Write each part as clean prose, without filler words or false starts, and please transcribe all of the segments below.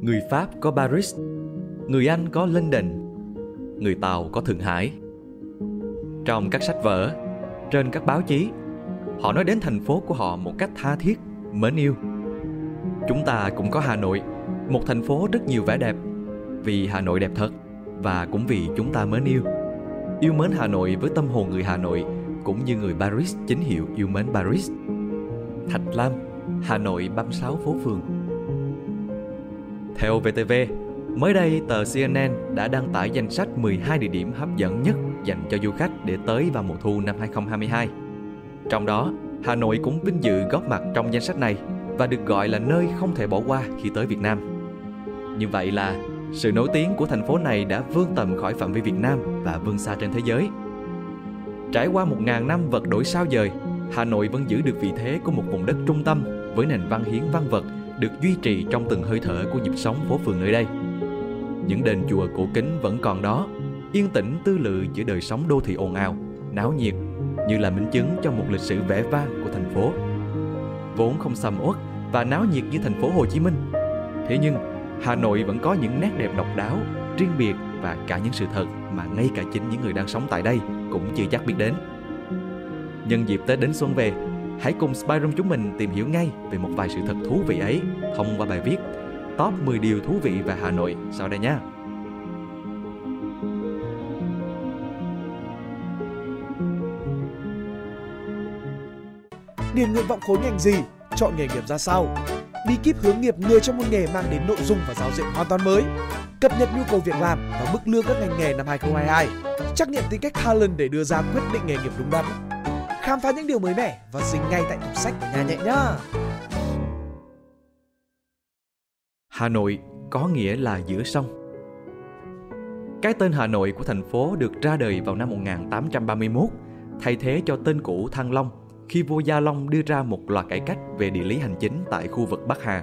người Pháp có Paris, người Anh có London, người Tàu có Thượng Hải. Trong các sách vở, trên các báo chí, họ nói đến thành phố của họ một cách tha thiết, mến yêu. Chúng ta cũng có Hà Nội, một thành phố rất nhiều vẻ đẹp, vì Hà Nội đẹp thật và cũng vì chúng ta mến yêu. Yêu mến Hà Nội với tâm hồn người Hà Nội cũng như người Paris chính hiệu yêu mến Paris. Thạch Lam, Hà Nội 36 phố phường. Theo VTV, mới đây tờ CNN đã đăng tải danh sách 12 địa điểm hấp dẫn nhất dành cho du khách để tới vào mùa thu năm 2022. Trong đó, Hà Nội cũng vinh dự góp mặt trong danh sách này và được gọi là nơi không thể bỏ qua khi tới Việt Nam. Như vậy là sự nổi tiếng của thành phố này đã vươn tầm khỏi phạm vi Việt Nam và vươn xa trên thế giới. Trải qua 1.000 năm vật đổi sao dời, Hà Nội vẫn giữ được vị thế của một vùng đất trung tâm với nền văn hiến văn vật được duy trì trong từng hơi thở của nhịp sống phố phường nơi đây. Những đền chùa cổ kính vẫn còn đó, yên tĩnh tư lự giữa đời sống đô thị ồn ào, náo nhiệt, như là minh chứng cho một lịch sử vẻ vang của thành phố. Vốn không sầm uất và náo nhiệt như thành phố Hồ Chí Minh, thế nhưng Hà Nội vẫn có những nét đẹp độc đáo, riêng biệt và cả những sự thật mà ngay cả chính những người đang sống tại đây cũng chưa chắc biết đến. Nhân dịp Tết đến xuân về, hãy cùng Spiderum chúng mình tìm hiểu ngay về một vài sự thật thú vị ấy thông qua bài viết Top 10 điều thú vị về Hà Nội sau đây nha. Điền nguyện vọng khối ngành gì, chọn nghề nghiệp ra sao? Bí kíp hướng nghiệp người trong một nghề mang đến nội dung và giao diện hoàn toàn mới. Cập nhật nhu cầu việc làm và mức lương các ngành nghề năm 2022. Trắc nghiệm tính cách talent để đưa ra quyết định nghề nghiệp đúng đắn. Khám phá những điều mới mẻ và dính ngay tại tủ sách của nhà nhẹ nhá. Hà Nội có nghĩa là giữa sông. Cái tên Hà Nội của thành phố được ra đời vào năm 1831, thay thế cho tên cũ Thăng Long khi vua Gia Long đưa ra một loạt cải cách về địa lý hành chính tại khu vực Bắc Hà.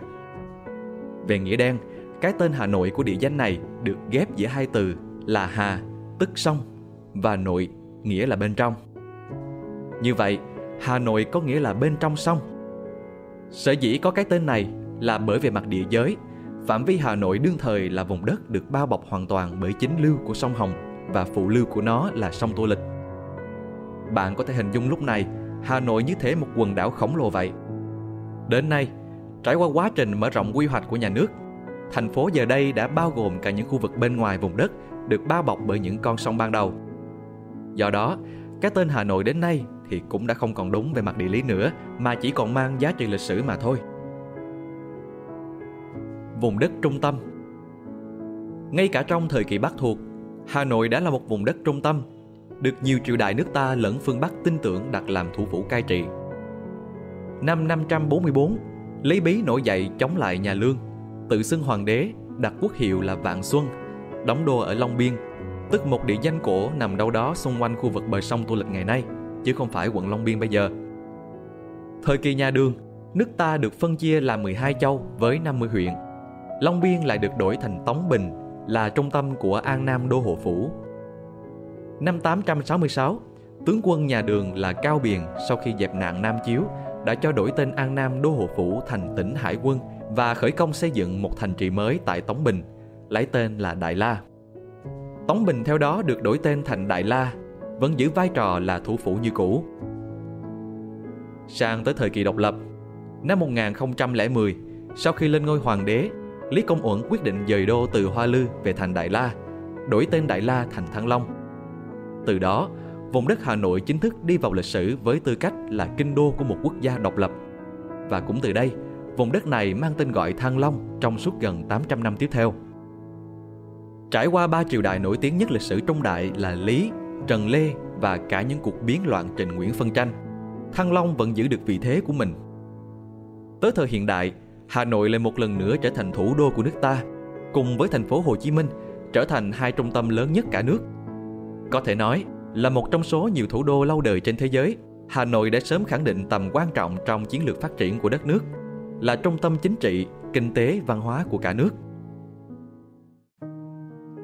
Về nghĩa đen, cái tên Hà Nội của địa danh này được ghép giữa hai từ là Hà, tức sông, và Nội, nghĩa là bên trong. Như vậy, Hà Nội có nghĩa là bên trong sông. Sở dĩ có cái tên này là bởi về mặt địa giới, phạm vi Hà Nội đương thời là vùng đất được bao bọc hoàn toàn bởi chính lưu của sông Hồng và phụ lưu của nó là sông Tô Lịch. Bạn có thể hình dung lúc này Hà Nội như thế một quần đảo khổng lồ vậy. Đến nay, trải qua quá trình mở rộng quy hoạch của nhà nước, thành phố giờ đây đã bao gồm cả những khu vực bên ngoài vùng đất được bao bọc bởi những con sông ban đầu. Do đó, cái tên Hà Nội đến nay thì cũng đã không còn đúng về mặt địa lý nữa mà chỉ còn mang giá trị lịch sử mà thôi. Vùng đất trung tâm. Ngay cả trong thời kỳ Bắc thuộc, Hà Nội đã là một vùng đất trung tâm, được nhiều triều đại nước ta lẫn phương Bắc tin tưởng đặt làm thủ phủ cai trị. Năm 544, Lý Bí nổi dậy chống lại nhà Lương, tự xưng hoàng đế, đặt quốc hiệu là Vạn Xuân, đóng đô ở Long Biên, tức một địa danh cổ nằm đâu đó xung quanh khu vực bờ sông Tô Lịch ngày nay, chứ không phải quận Long Biên bây giờ. Thời kỳ nhà Đường, nước ta được phân chia làm 12 châu với 50 huyện. Long Biên lại được đổi thành Tống Bình, là trung tâm của An Nam đô hộ phủ. Năm 866, tướng quân nhà Đường là Cao Biền sau khi dẹp nạn Nam Chiếu đã cho đổi tên An Nam đô hộ phủ thành tỉnh Hải Quân và khởi công xây dựng một thành trì mới tại Tống Bình, lấy tên là Đại La. Tống Bình theo đó được đổi tên thành Đại La, vẫn giữ vai trò là thủ phủ như cũ. Sang tới thời kỳ độc lập, năm 1010, sau khi lên ngôi hoàng đế, Lý Công Uẩn quyết định dời đô từ Hoa Lư về thành Đại La, đổi tên Đại La thành Thăng Long. Từ đó, vùng đất Hà Nội chính thức đi vào lịch sử với tư cách là kinh đô của một quốc gia độc lập. Và cũng từ đây, vùng đất này mang tên gọi Thăng Long trong suốt gần 800 năm tiếp theo. Trải qua ba triều đại nổi tiếng nhất lịch sử trung đại là Lý, Trần, Lê và cả những cuộc biến loạn Trịnh Nguyễn phân tranh, Thăng Long vẫn giữ được vị thế của mình. Tới thời hiện đại, Hà Nội lại một lần nữa trở thành thủ đô của nước ta, cùng với thành phố Hồ Chí Minh trở thành hai trung tâm lớn nhất cả nước. Có thể nói là một trong số nhiều thủ đô lâu đời trên thế giới, Hà Nội đã sớm khẳng định tầm quan trọng trong chiến lược phát triển của đất nước, là trung tâm chính trị, kinh tế, văn hóa của cả nước.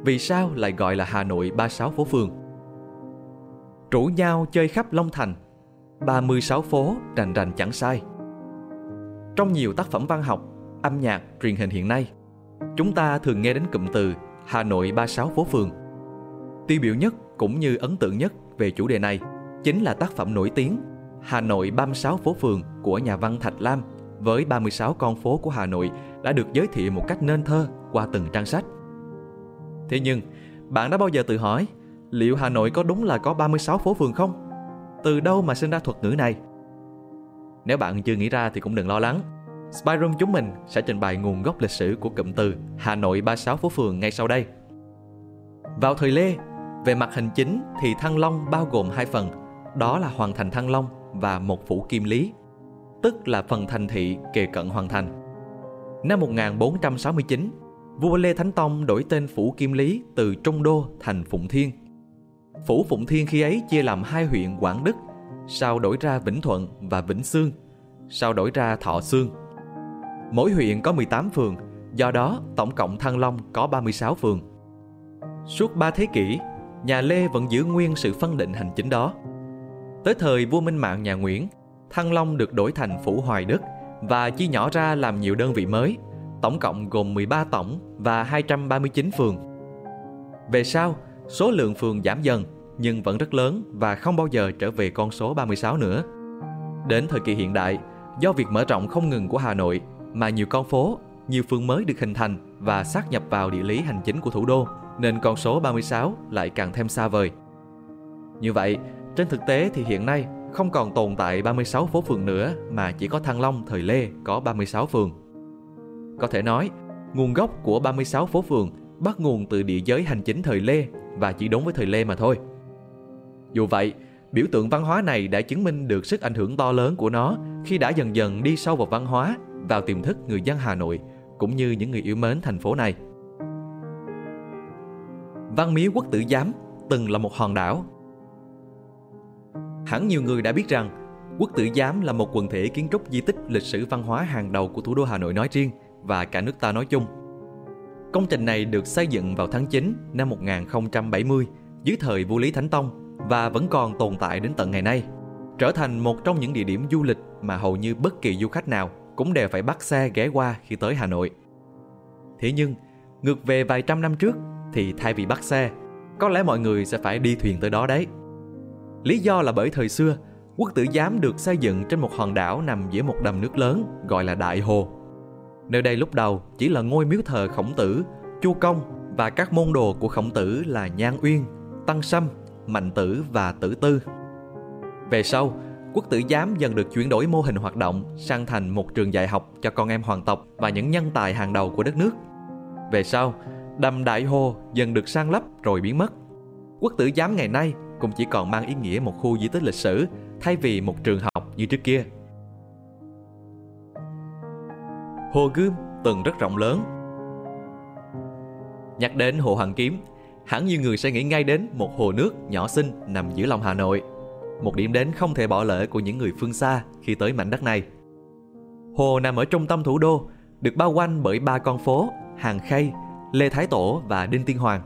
Vì sao lại gọi là Hà Nội 36 phố phường? Rủ nhau chơi khắp Long Thành, 36 phố rành rành chẳng sai. Trong nhiều tác phẩm văn học, âm nhạc, truyền hình hiện nay, Chúng ta thường nghe đến cụm từ Hà Nội 36 phố phường. Tiêu biểu nhất cũng như ấn tượng nhất về chủ đề này chính là tác phẩm nổi tiếng Hà Nội 36 phố phường của nhà văn Thạch Lam, với 36 con phố của Hà Nội đã được giới thiệu một cách nên thơ qua từng trang sách. Thế nhưng, bạn đã bao giờ tự hỏi liệu Hà Nội có đúng là có 36 phố phường không? Từ đâu mà sinh ra thuật ngữ này? Nếu bạn chưa nghĩ ra thì cũng đừng lo lắng. Spiderum chúng mình sẽ trình bày nguồn gốc lịch sử của cụm từ Hà Nội 36 phố phường ngay sau đây. Vào thời Lê, về mặt hành chính thì Thăng Long bao gồm hai phần, đó là Hoàng Thành Thăng Long và một Phủ Kim Lý, tức là phần thành thị kề cận Hoàng Thành. Năm 1469, vua Lê Thánh Tông đổi tên Phủ Kim Lý từ Trung Đô thành Phụng Thiên. Phủ Phụng Thiên khi ấy chia làm hai huyện Quảng Đức, sau đổi ra Vĩnh Thuận và Vĩnh Xương, sau đổi ra Thọ Xương. Mỗi huyện có 18 phường, do đó tổng cộng Thăng Long có 36 phường. Suốt 3 thế kỷ, nhà Lê vẫn giữ nguyên sự phân định hành chính đó. Tới thời vua Minh Mạng nhà Nguyễn, Thăng Long được đổi thành Phủ Hoài Đức và chia nhỏ ra làm nhiều đơn vị mới, tổng cộng gồm 13 tổng và 239 phường. Về sau, số lượng phường giảm dần nhưng vẫn rất lớn và không bao giờ trở về con số 36 nữa. Đến thời kỳ hiện đại, do việc mở rộng không ngừng của Hà Nội mà nhiều con phố, nhiều phường mới được hình thành và sát nhập vào địa lý hành chính của thủ đô, nên con số 36 lại càng thêm xa vời. Như vậy, trên thực tế thì hiện nay không còn tồn tại 36 phố phường nữa, mà chỉ có Thăng Long thời Lê có 36 phường. Có thể nói, nguồn gốc của 36 phố phường bắt nguồn từ địa giới hành chính thời Lê và chỉ đúng với thời Lê mà thôi. Dù vậy, biểu tượng văn hóa này đã chứng minh được sức ảnh hưởng to lớn của nó khi đã dần dần đi sâu vào văn hóa, vào tiềm thức người dân Hà Nội cũng như những người yêu mến thành phố này. Văn miếu Quốc tử Giám từng là một hòn đảo. Hẳn nhiều người đã biết rằng Quốc tử Giám là một quần thể kiến trúc di tích lịch sử văn hóa hàng đầu của thủ đô Hà Nội nói riêng và cả nước ta nói chung. Công trình này được xây dựng vào tháng 9 năm 1070 dưới thời vua Lý Thánh Tông và vẫn còn tồn tại đến tận ngày nay, trở thành một trong những địa điểm du lịch mà hầu như bất kỳ du khách nào cũng đều phải bắt xe ghé qua khi tới Hà Nội. Thế nhưng, ngược về vài trăm năm trước thì thay vì bắt xe, có lẽ mọi người sẽ phải đi thuyền tới đó đấy. Lý do là bởi thời xưa, Quốc tử Giám được xây dựng trên một hòn đảo nằm giữa một đầm nước lớn gọi là Đại Hồ. Nơi đây lúc đầu chỉ là ngôi miếu thờ Khổng Tử, Chu Công và các môn đồ của Khổng Tử là Nhan Uyên, Tăng Sâm, Mạnh Tử và Tử Tư. Về sau, Quốc tử Giám dần được chuyển đổi mô hình hoạt động sang thành một trường dạy học cho con em hoàng tộc và những nhân tài hàng đầu của đất nước. Về sau, đầm Đại Hồ dần được san lấp rồi biến mất. Quốc tử Giám ngày nay cũng chỉ còn mang ý nghĩa một khu di tích lịch sử thay vì một trường học như trước kia. Hồ Gươm từng rất rộng lớn. Nhắc đến hồ Hoàn Kiếm, hẳn nhiều người sẽ nghĩ ngay đến một hồ nước nhỏ xinh nằm giữa lòng Hà Nội, một điểm đến không thể bỏ lỡ của những người phương xa khi tới mảnh đất này. Hồ nằm ở trung tâm thủ đô, được bao quanh bởi ba con phố Hàng Khay, Lê Thái Tổ và Đinh Tiên Hoàng.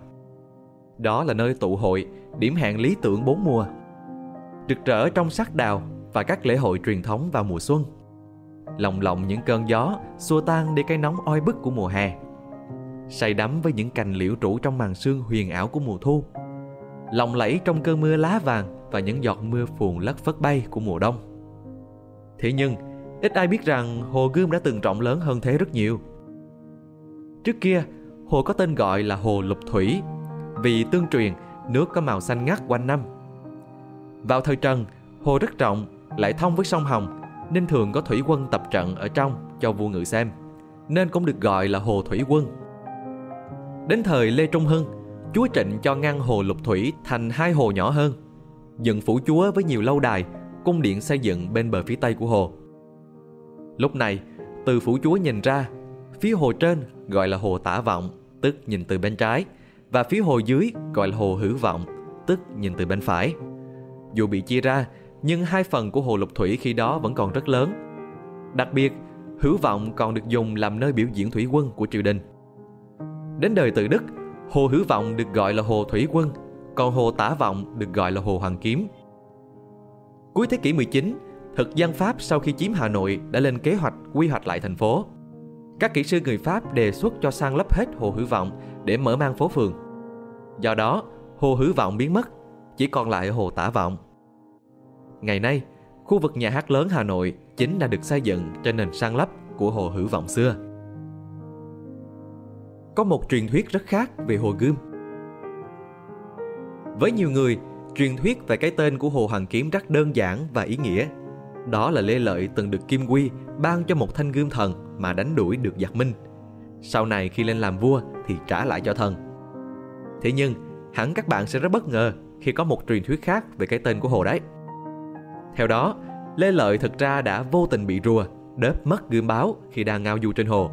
Đó là nơi tụ hội, điểm hẹn lý tưởng bốn mùa, rực rỡ trong sắc đào và các lễ hội truyền thống vào mùa xuân. Lồng lộng những cơn gió xua tan đi cái nóng oi bức của mùa hè, say đắm với những cành liễu rủ trong màn sương huyền ảo của mùa thu, lộng lẫy trong cơn mưa lá vàng và những giọt mưa phùn lất phất bay của mùa đông. Thế nhưng, ít ai biết rằng Hồ Gươm đã từng rộng lớn hơn thế rất nhiều. Trước kia, hồ có tên gọi là hồ Lục Thủy, vì tương truyền nước có màu xanh ngắt quanh năm. Vào thời Trần, hồ rất rộng, lại thông với sông Hồng, nên thường có thủy quân tập trận ở trong cho vua ngự xem, nên cũng được gọi là hồ Thủy Quân. Đến thời Lê Trung Hưng, chúa Trịnh cho ngăn hồ Lục Thủy thành hai hồ nhỏ hơn, dựng phủ chúa với nhiều lâu đài, cung điện xây dựng bên bờ phía tây của hồ. Lúc này, từ phủ chúa nhìn ra, phía hồ trên gọi là hồ Tả Vọng, tức nhìn từ bên trái, và phía hồ dưới gọi là hồ Hữu Vọng, tức nhìn từ bên phải. Dù bị chia ra, nhưng hai phần của hồ Lục Thủy khi đó vẫn còn rất lớn. Đặc biệt, Hữu Vọng còn được dùng làm nơi biểu diễn thủy quân của triều đình. Đến đời Tự Đức, hồ Hữu Vọng được gọi là hồ Thủy Quân, còn hồ Tả Vọng được gọi là hồ Hoàn Kiếm. Cuối thế kỷ 19, thực dân Pháp sau khi chiếm Hà Nội đã lên kế hoạch quy hoạch lại thành phố. Các kỹ sư người Pháp đề xuất cho san lấp hết hồ Hữu Vọng để mở mang phố phường. Do đó, hồ Hữu Vọng biến mất, chỉ còn lại hồ Tả Vọng. Ngày nay, khu vực nhà hát lớn Hà Nội chính đã được xây dựng trên nền san lấp của hồ Hữu Vọng xưa. Có một truyền thuyết rất khác về hồ Gươm. Với nhiều người, truyền thuyết về cái tên của hồ Hoàn Kiếm rất đơn giản và ý nghĩa. Đó là Lê Lợi từng được Kim Quy ban cho một thanh gươm thần mà đánh đuổi được Giặc Minh. Sau này khi lên làm vua thì trả lại cho thần. Thế nhưng, hẳn các bạn sẽ rất bất ngờ khi có một truyền thuyết khác về cái tên của hồ đấy. Theo đó, Lê Lợi thực ra đã vô tình bị rùa đớp mất gươm báo khi đang ngao du trên hồ.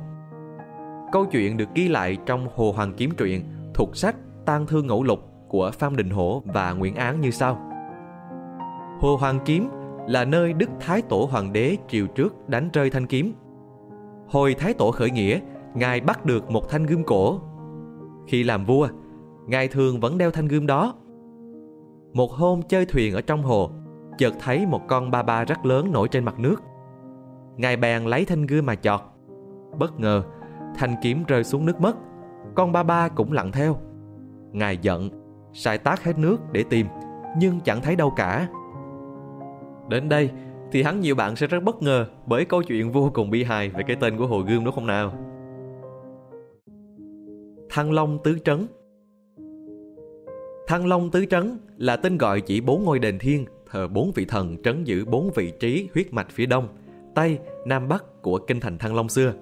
Câu chuyện được ghi lại trong Hồ Hoàn Kiếm truyện thuộc sách Tang Thương Ngẫu Lục của Phan Đình Hổ và Nguyễn Án như sau. Hồ Hoàn Kiếm là nơi Đức Thái Tổ Hoàng đế triều trước đánh rơi thanh kiếm. Hồi Thái Tổ khởi nghĩa, Ngài bắt được một thanh gươm cổ. Khi làm vua, Ngài thường vẫn đeo thanh gươm đó. Một hôm chơi thuyền ở trong hồ, chợt thấy một con ba ba rất lớn nổi trên mặt nước. Ngài bèn lấy thanh gươm mà chọt. Bất ngờ, thanh kiếm rơi xuống nước mất. Con ba ba cũng lặn theo. Ngài giận, sai tát hết nước để tìm, nhưng chẳng thấy đâu cả. Đến đây thì hẳn nhiều bạn sẽ rất bất ngờ bởi câu chuyện vô cùng bi hài về cái tên của hồ Gươm, đúng không nào? Thăng Long Tứ Trấn. Thăng Long Tứ Trấn là tên gọi chỉ 4 ngôi đền thiên thờ 4 vị thần trấn giữ 4 vị trí huyết mạch phía đông, tây, nam, bắc của kinh thành Thăng Long xưa.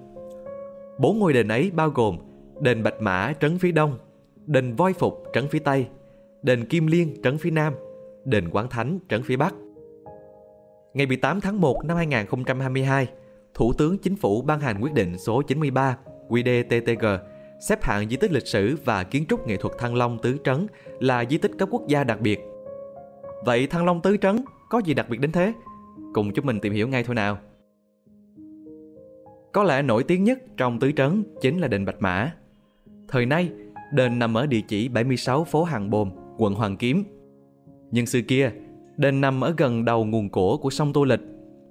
4 ngôi đền ấy bao gồm đền Bạch Mã trấn phía đông, đền Voi Phục trấn phía tây, đền Kim Liên trấn phía nam, đền Quán Thánh trấn phía bắc. Ngày 18 tháng 1 năm 2022, Thủ tướng Chính phủ ban hành quyết định số 93 QĐ-TTg xếp hạng di tích lịch sử và kiến trúc nghệ thuật Thăng Long Tứ Trấn là di tích cấp quốc gia đặc biệt. Vậy Thăng Long Tứ Trấn có gì đặc biệt đến thế? Cùng chúng mình tìm hiểu ngay thôi nào. Có lẽ nổi tiếng nhất trong Tứ Trấn chính là đền Bạch Mã. Thời nay, đền nằm ở địa chỉ 76 phố Hàng Bồm, quận Hoàn Kiếm. Nhưng xưa kia, đền nằm ở gần đầu nguồn cổ của sông Tô Lịch,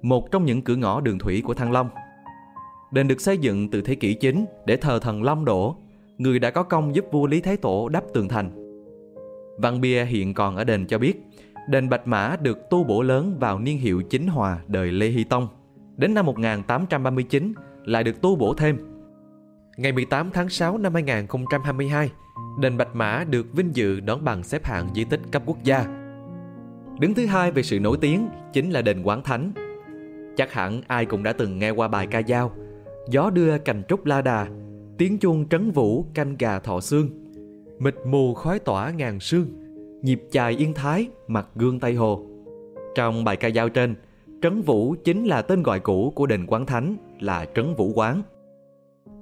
một trong những cửa ngõ đường thủy của Thăng Long. Đền được xây dựng từ thế kỷ 9 để thờ thần Long Đỗ, người đã có công giúp vua Lý Thái Tổ đắp tường thành. Văn bia hiện còn ở đền cho biết, đền Bạch Mã được tu bổ lớn vào niên hiệu Chính Hòa đời Lê Hy Tông. Đến năm 1839 lại được tu bổ thêm. Ngày 18 tháng 6 năm 2022, đền Bạch Mã được vinh dự đón bằng xếp hạng di tích cấp quốc gia. Đứng thứ hai về sự nổi tiếng chính là đền Quán Thánh. Chắc hẳn ai cũng đã từng nghe qua bài ca dao "Gió đưa cành trúc la đà, tiếng chuông trấn vũ canh gà Thọ Xương. Mịt mù khói tỏa ngàn sương, nhịp chài yên thái mặt gương Tây Hồ". Trong bài ca dao trên, trấn vũ chính là tên gọi cũ của đền Quán Thánh là Trấn Vũ Quán.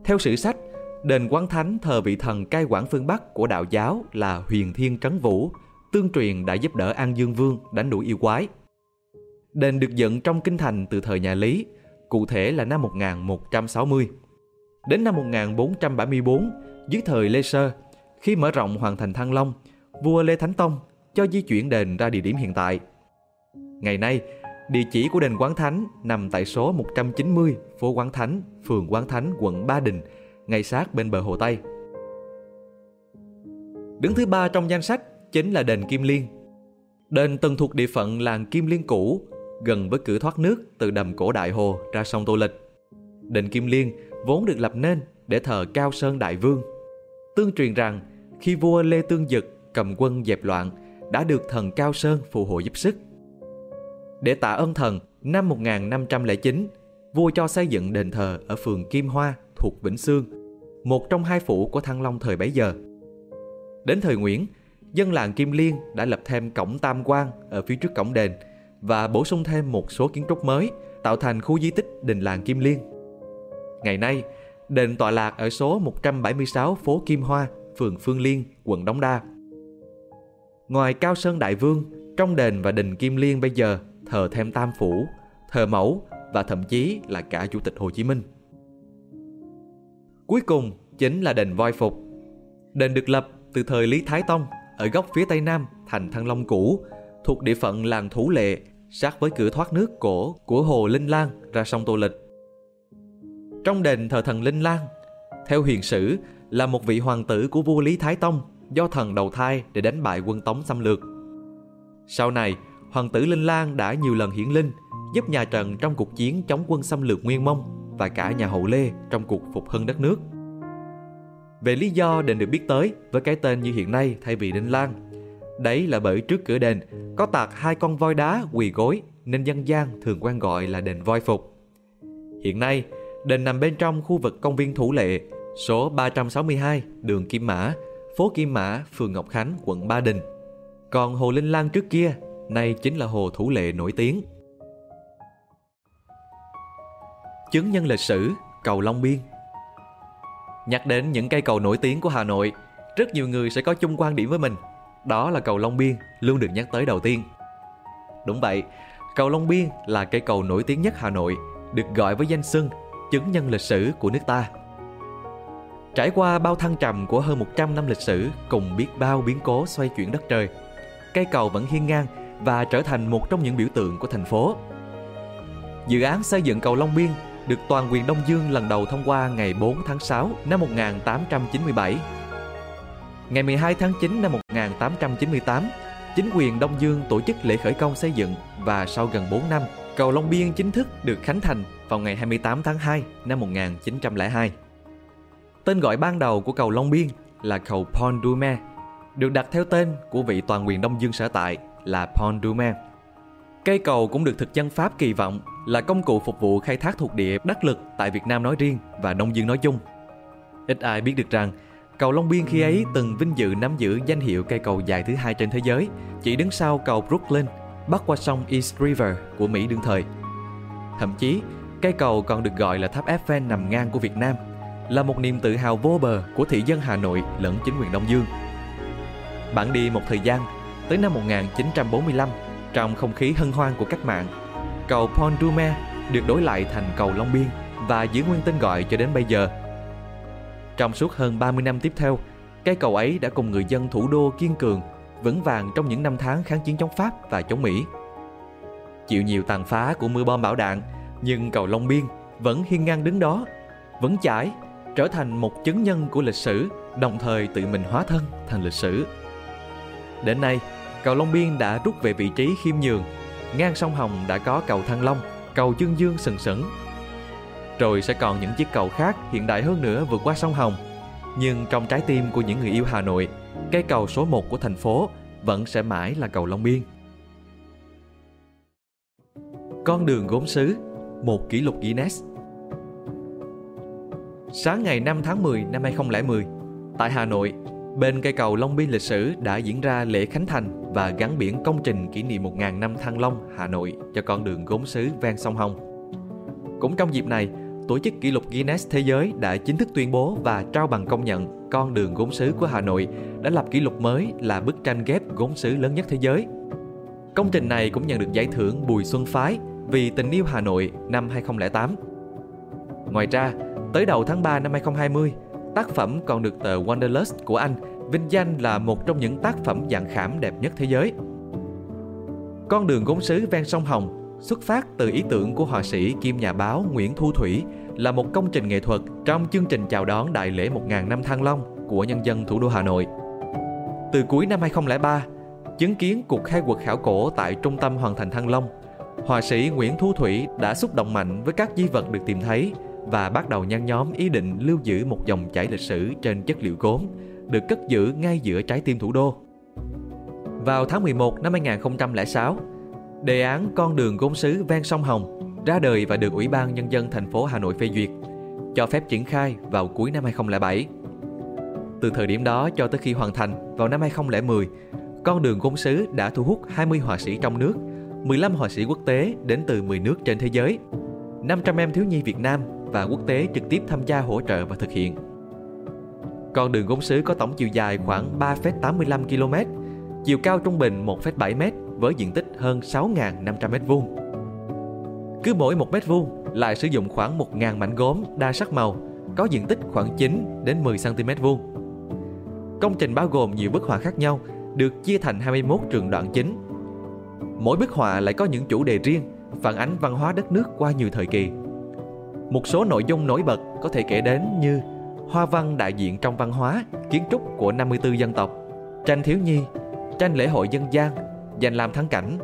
Theo sử sách, đền Quán Thánh thờ vị thần cai quản phương Bắc của đạo giáo là Huyền Thiên Trấn Vũ, tương truyền đã giúp đỡ An Dương Vương đánh đuổi yêu quái. Đền được dựng trong kinh thành từ thời nhà Lý, cụ thể là năm 1160. Đến năm 1474, dưới thời Lê Sơ, khi mở rộng hoàn thành Thăng Long, vua Lê Thánh Tông cho di chuyển đền ra địa điểm hiện tại. Ngày nay, địa chỉ của đền Quán Thánh nằm tại số 190 phố Quán Thánh, phường Quán Thánh, quận Ba Đình, ngay sát bên bờ Hồ Tây. Đứng thứ ba trong danh sách chính là đền Kim Liên. Đền từng thuộc địa phận làng Kim Liên cũ, gần với cửa thoát nước từ đầm cổ Đại Hồ ra sông Tô Lịch. Đền Kim Liên vốn được lập nên để thờ Cao Sơn Đại Vương. Tương truyền rằng khi vua Lê Tương Dực cầm quân dẹp loạn đã được thần Cao Sơn phù hộ giúp sức. Để tạ ơn thần, năm 1509, vua cho xây dựng đền thờ ở phường Kim Hoa thuộc Vĩnh Xương, một trong hai phủ của Thăng Long thời bấy giờ. Đến thời Nguyễn, dân làng Kim Liên đã lập thêm cổng tam quan ở phía trước cổng đền và bổ sung thêm một số kiến trúc mới, tạo thành khu di tích đình làng Kim Liên. Ngày nay, đền tọa lạc ở số 176 phố Kim Hoa, phường Phương Liên, quận Đống Đa. Ngoài Cao Sơn Đại Vương, trong đền và đình Kim Liên bây giờ thờ thêm Tam Phủ, thờ Mẫu và thậm chí là cả Chủ tịch Hồ Chí Minh. Cuối cùng chính là đền Voi Phục. Đền được lập từ thời Lý Thái Tông ở góc phía tây nam thành Thăng Long cũ, thuộc địa phận làng Thủ Lệ sát với cửa thoát nước cổ của hồ Linh Lan ra sông Tô Lịch. Trong đền thờ thần Linh Lang, theo huyền sử là một vị hoàng tử của vua Lý Thái Tông do thần đầu thai để đánh bại quân Tống xâm lược. Sau này, hoàng tử Linh Lang đã nhiều lần hiển linh, giúp nhà Trần trong cuộc chiến chống quân xâm lược Nguyên Mông và cả nhà hậu Lê trong cuộc phục hưng đất nước. Về lý do đền được biết tới với cái tên như hiện nay thay vì Linh Lang, đấy là bởi trước cửa đền có tạc hai con voi đá quỳ gối nên dân gian thường quen gọi là đền Voi Phục. Hiện nay, đền nằm bên trong khu vực công viên Thủ Lệ, số 362 đường Kim Mã, phố Kim Mã, phường Ngọc Khánh, quận Ba Đình. Còn hồ Linh Lang trước kia, nay chính là hồ Thủ Lệ nổi tiếng. Chứng nhân lịch sử, cầu Long Biên. Nhắc đến những cây cầu nổi tiếng của Hà Nội, rất nhiều người sẽ có chung quan điểm với mình. Đó là cầu Long Biên luôn được nhắc tới đầu tiên. Đúng vậy, cầu Long Biên là cây cầu nổi tiếng nhất Hà Nội, được gọi với danh xưng chứng nhân lịch sử của nước ta. Trải qua bao thăng trầm của hơn 100 năm lịch sử cùng biết bao biến cố xoay chuyển đất trời, cây cầu vẫn hiên ngang và trở thành một trong những biểu tượng của thành phố. Dự án xây dựng cầu Long Biên được toàn quyền Đông Dương lần đầu thông qua ngày 4 tháng 6 năm 1897. Ngày 12 tháng 9 năm 1898, chính quyền Đông Dương tổ chức lễ khởi công xây dựng và sau gần 4 năm, cầu Long Biên chính thức được khánh thành vào ngày 28 tháng 2 năm 1902. Tên gọi ban đầu của cầu Long Biên là cầu Pont du Mai, được đặt theo tên của vị toàn quyền Đông Dương sở tại là Pont du Mai. Cây cầu cũng được thực dân Pháp kỳ vọng là công cụ phục vụ khai thác thuộc địa đắc lực tại Việt Nam nói riêng và Đông Dương nói chung. Ít ai biết được rằng, cầu Long Biên khi ấy từng vinh dự nắm giữ danh hiệu cây cầu dài thứ 2 trên thế giới, chỉ đứng sau cầu Brooklyn, bắc qua sông East River của Mỹ đương thời. Thậm chí, cây cầu còn được gọi là tháp Eiffel nằm ngang của Việt Nam, là một niềm tự hào vô bờ của thị dân Hà Nội lẫn chính quyền Đông Dương. Bạn đi một thời gian, tới năm 1945, trong không khí hân hoan của cách mạng, cầu Pont du Mai được đổi lại thành cầu Long Biên và giữ nguyên tên gọi cho đến bây giờ. Trong suốt hơn 30 năm tiếp theo, cây cầu ấy đã cùng người dân thủ đô kiên cường, vững vàng trong những năm tháng kháng chiến chống Pháp và chống Mỹ. Chịu nhiều tàn phá của mưa bom bão đạn, nhưng cầu Long Biên vẫn hiên ngang đứng đó, vững chãi, trở thành một chứng nhân của lịch sử, đồng thời tự mình hóa thân thành lịch sử. Đến nay, cầu Long Biên đã rút về vị trí khiêm nhường, ngang sông Hồng đã có cầu Thăng Long, cầu Chương Dương sừng sững. Rồi sẽ còn những chiếc cầu khác hiện đại hơn nữa vượt qua sông Hồng. Nhưng trong trái tim của những người yêu Hà Nội, cây cầu số 1 của thành phố vẫn sẽ mãi là cầu Long Biên. Con đường gốm sứ, một kỷ lục Guinness. Sáng ngày 5 tháng 10 năm 2010, tại Hà Nội, bên cây cầu Long Biên lịch sử đã diễn ra lễ khánh thành và gắn biển công trình kỷ niệm 1000 năm Thăng Long, Hà Nội cho con đường gốm sứ ven sông Hồng. Cũng trong dịp này, tổ chức kỷ lục Guinness Thế giới đã chính thức tuyên bố và trao bằng công nhận con đường gốm sứ của Hà Nội đã lập kỷ lục mới là bức tranh ghép gốm sứ lớn nhất thế giới. Công trình này cũng nhận được giải thưởng Bùi Xuân Phái vì tình yêu Hà Nội năm 2008. Ngoài ra, tới đầu tháng 3 năm 2020, tác phẩm còn được tờ Wanderlust của Anh vinh danh là một trong những tác phẩm dạng khảm đẹp nhất thế giới. Con đường gốm sứ ven sông Hồng xuất phát từ ý tưởng của họa sĩ kiêm nhà báo Nguyễn Thu Thủy là một công trình nghệ thuật trong chương trình chào đón đại lễ 1000 năm Thăng Long của nhân dân thủ đô Hà Nội. Từ cuối năm 2003, chứng kiến cuộc khai quật khảo cổ tại trung tâm Hoàng thành Thăng Long, họa sĩ Nguyễn Thu Thủy đã xúc động mạnh với các di vật được tìm thấy và bắt đầu nhen nhóm ý định lưu giữ một dòng chảy lịch sử trên chất liệu gốm được cất giữ ngay giữa trái tim thủ đô. Vào tháng 11 năm 2006, đề án con đường gốm sứ ven sông Hồng ra đời và được Ủy ban Nhân dân thành phố Hà Nội phê duyệt, cho phép triển khai vào cuối năm 2007. Từ thời điểm đó cho tới khi hoàn thành vào năm 2010, con đường gốm sứ đã thu hút 20 họa sĩ trong nước, 15 họa sĩ quốc tế đến từ 10 nước trên thế giới, 500 em thiếu nhi Việt Nam và quốc tế trực tiếp tham gia hỗ trợ và thực hiện. Con đường gốm sứ có tổng chiều dài khoảng 3,85 km, chiều cao trung bình 1,7 m với diện tích hơn 6.500 m2. Cứ mỗi 1 m2 lại sử dụng khoảng 1.000 mảnh gốm đa sắc màu, có diện tích khoảng 9 đến 10 cm2. Công trình bao gồm nhiều bức họa khác nhau, được chia thành 21 trường đoạn chính. Mỗi bức họa lại có những chủ đề riêng, phản ánh văn hóa đất nước qua nhiều thời kỳ. Một số nội dung nổi bật có thể kể đến như hoa văn đại diện trong văn hóa, kiến trúc của 54 dân tộc, tranh thiếu nhi, tranh lễ hội dân gian, danh lam thắng cảnh.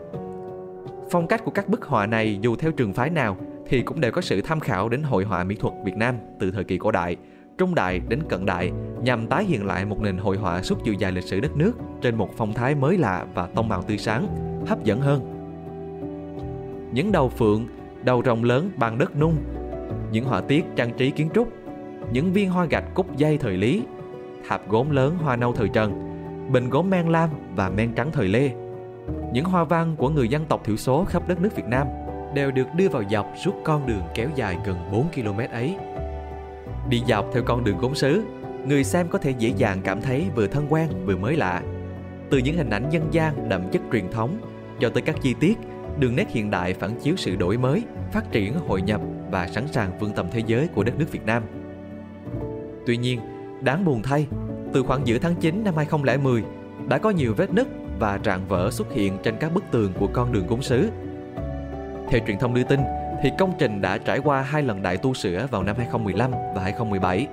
Phong cách của các bức họa này dù theo trường phái nào thì cũng đều có sự tham khảo đến hội họa mỹ thuật Việt Nam từ thời kỳ cổ đại, trung đại đến cận đại, nhằm tái hiện lại một nền hội họa suốt chiều dài lịch sử đất nước trên một phong thái mới lạ và tông màu tươi sáng, hấp dẫn hơn. Những đầu phượng, đầu rồng lớn bằng đất nung, những họa tiết trang trí kiến trúc, những viên hoa gạch cúc dây thời Lý, tháp gốm lớn hoa nâu thời Trần, bình gốm men lam và men trắng thời Lê. Những hoa văn của người dân tộc thiểu số khắp đất nước Việt Nam đều được đưa vào dọc suốt con đường kéo dài gần 4 km ấy. Đi dọc theo con đường gốm sứ, người xem có thể dễ dàng cảm thấy vừa thân quen vừa mới lạ. Từ những hình ảnh dân gian đậm chất truyền thống cho tới các chi tiết, đường nét hiện đại phản chiếu sự đổi mới, phát triển, hội nhập và sẵn sàng vươn tầm thế giới của đất nước Việt Nam. Tuy nhiên, đáng buồn thay, từ khoảng giữa tháng 9 năm 2010, đã có nhiều vết nứt và rạn vỡ xuất hiện trên các bức tường của con đường gốm sứ. Theo truyền thông đưa tin, thì công trình đã trải qua 2 lần đại tu sửa vào năm 2015 và 2017,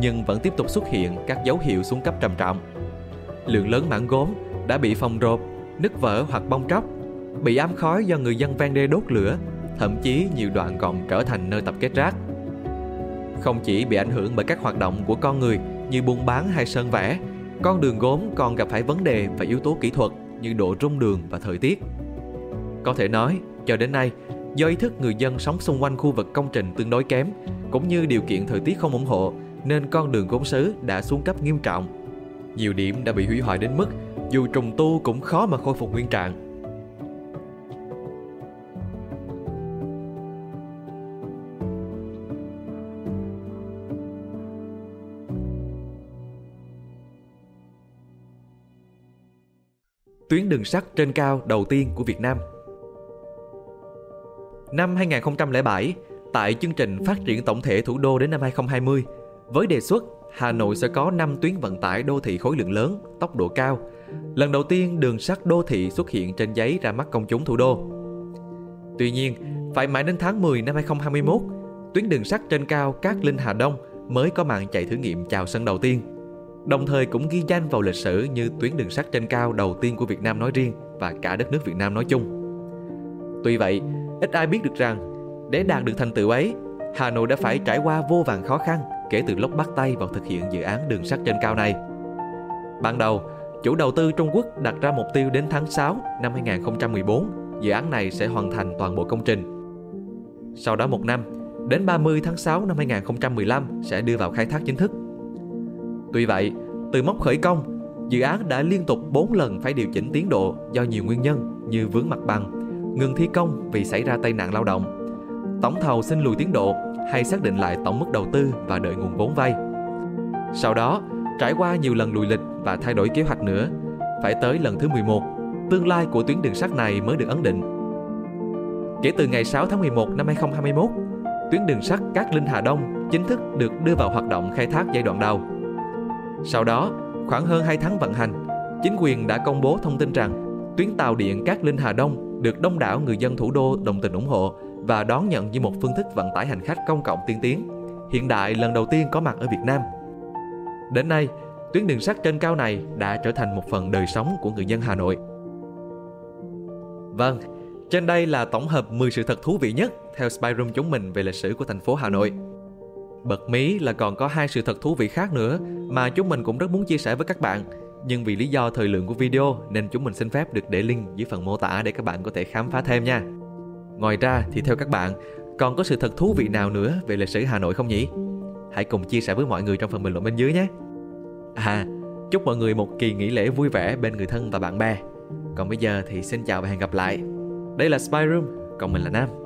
nhưng vẫn tiếp tục xuất hiện các dấu hiệu xuống cấp trầm trọng. Lượng lớn mảng gốm đã bị phồng rộp, nứt vỡ hoặc bong tróc, bị ám khói do người dân ven đê đốt lửa, thậm chí nhiều đoạn còn trở thành nơi tập kết rác. Không chỉ bị ảnh hưởng bởi các hoạt động của con người như buôn bán hay sơn vẽ, con đường gốm còn gặp phải vấn đề và yếu tố kỹ thuật như độ rung đường và thời tiết. Có thể nói, cho đến nay, do ý thức người dân sống xung quanh khu vực công trình tương đối kém, cũng như điều kiện thời tiết không ủng hộ, nên con đường gốm sứ đã xuống cấp nghiêm trọng. Nhiều điểm đã bị hủy hoại đến mức dù trùng tu cũng khó mà khôi phục nguyên trạng. Tuyến đường sắt trên cao đầu tiên của Việt Nam. Năm 2007, tại chương trình Phát triển tổng thể thủ đô đến năm 2020, với đề xuất Hà Nội sẽ có 5 tuyến vận tải đô thị khối lượng lớn, tốc độ cao, lần đầu tiên đường sắt đô thị xuất hiện trên giấy ra mắt công chúng thủ đô. Tuy nhiên, phải mãi đến tháng 10 năm 2021, tuyến đường sắt trên cao Cát Linh Hà Đông mới có màn chạy thử nghiệm chào sân đầu tiên, đồng thời cũng ghi danh vào lịch sử như tuyến đường sắt trên cao đầu tiên của Việt Nam nói riêng và cả đất nước Việt Nam nói chung. Tuy vậy, ít ai biết được rằng, để đạt được thành tựu ấy, Hà Nội đã phải trải qua vô vàn khó khăn kể từ lúc bắt tay vào thực hiện dự án đường sắt trên cao này. Ban đầu, chủ đầu tư Trung Quốc đặt ra mục tiêu đến tháng 6 năm 2014, dự án này sẽ hoàn thành toàn bộ công trình. Sau đó một năm, đến 30 tháng 6 năm 2015 sẽ đưa vào khai thác chính thức. Tuy vậy, từ mốc khởi công, dự án đã liên tục 4 lần phải điều chỉnh tiến độ do nhiều nguyên nhân như vướng mặt bằng, ngừng thi công vì xảy ra tai nạn lao động, tổng thầu xin lùi tiến độ hay xác định lại tổng mức đầu tư và đợi nguồn vốn vay. Sau đó, trải qua nhiều lần lùi lịch và thay đổi kế hoạch nữa, phải tới lần thứ 11, tương lai của tuyến đường sắt này mới được ấn định. Kể từ ngày 6 tháng 11 năm 2021, tuyến đường sắt Cát Linh Hà Đông chính thức được đưa vào hoạt động khai thác giai đoạn đầu. Sau đó, khoảng hơn 2 tháng vận hành, chính quyền đã công bố thông tin rằng tuyến tàu điện Cát Linh Hà Đông được đông đảo người dân thủ đô đồng tình ủng hộ và đón nhận như một phương thức vận tải hành khách công cộng tiên tiến, hiện đại lần đầu tiên có mặt ở Việt Nam. Đến nay, tuyến đường sắt trên cao này đã trở thành một phần đời sống của người dân Hà Nội. Vâng, trên đây là tổng hợp 10 sự thật thú vị nhất theo Spiderum chúng mình về lịch sử của thành phố Hà Nội. Bật mí là còn có 2 sự thật thú vị khác nữa mà chúng mình cũng rất muốn chia sẻ với các bạn, nhưng vì lý do thời lượng của video nên chúng mình xin phép được để link dưới phần mô tả để các bạn có thể khám phá thêm nha. Ngoài ra thì theo các bạn, còn có sự thật thú vị nào nữa về lịch sử Hà Nội không nhỉ? Hãy cùng chia sẻ với mọi người trong phần bình luận bên dưới nhé. Chúc mọi người một kỳ nghỉ lễ vui vẻ bên người thân và bạn bè. Còn bây giờ thì xin chào và hẹn gặp lại. Đây là Spiderum, còn mình là Nam.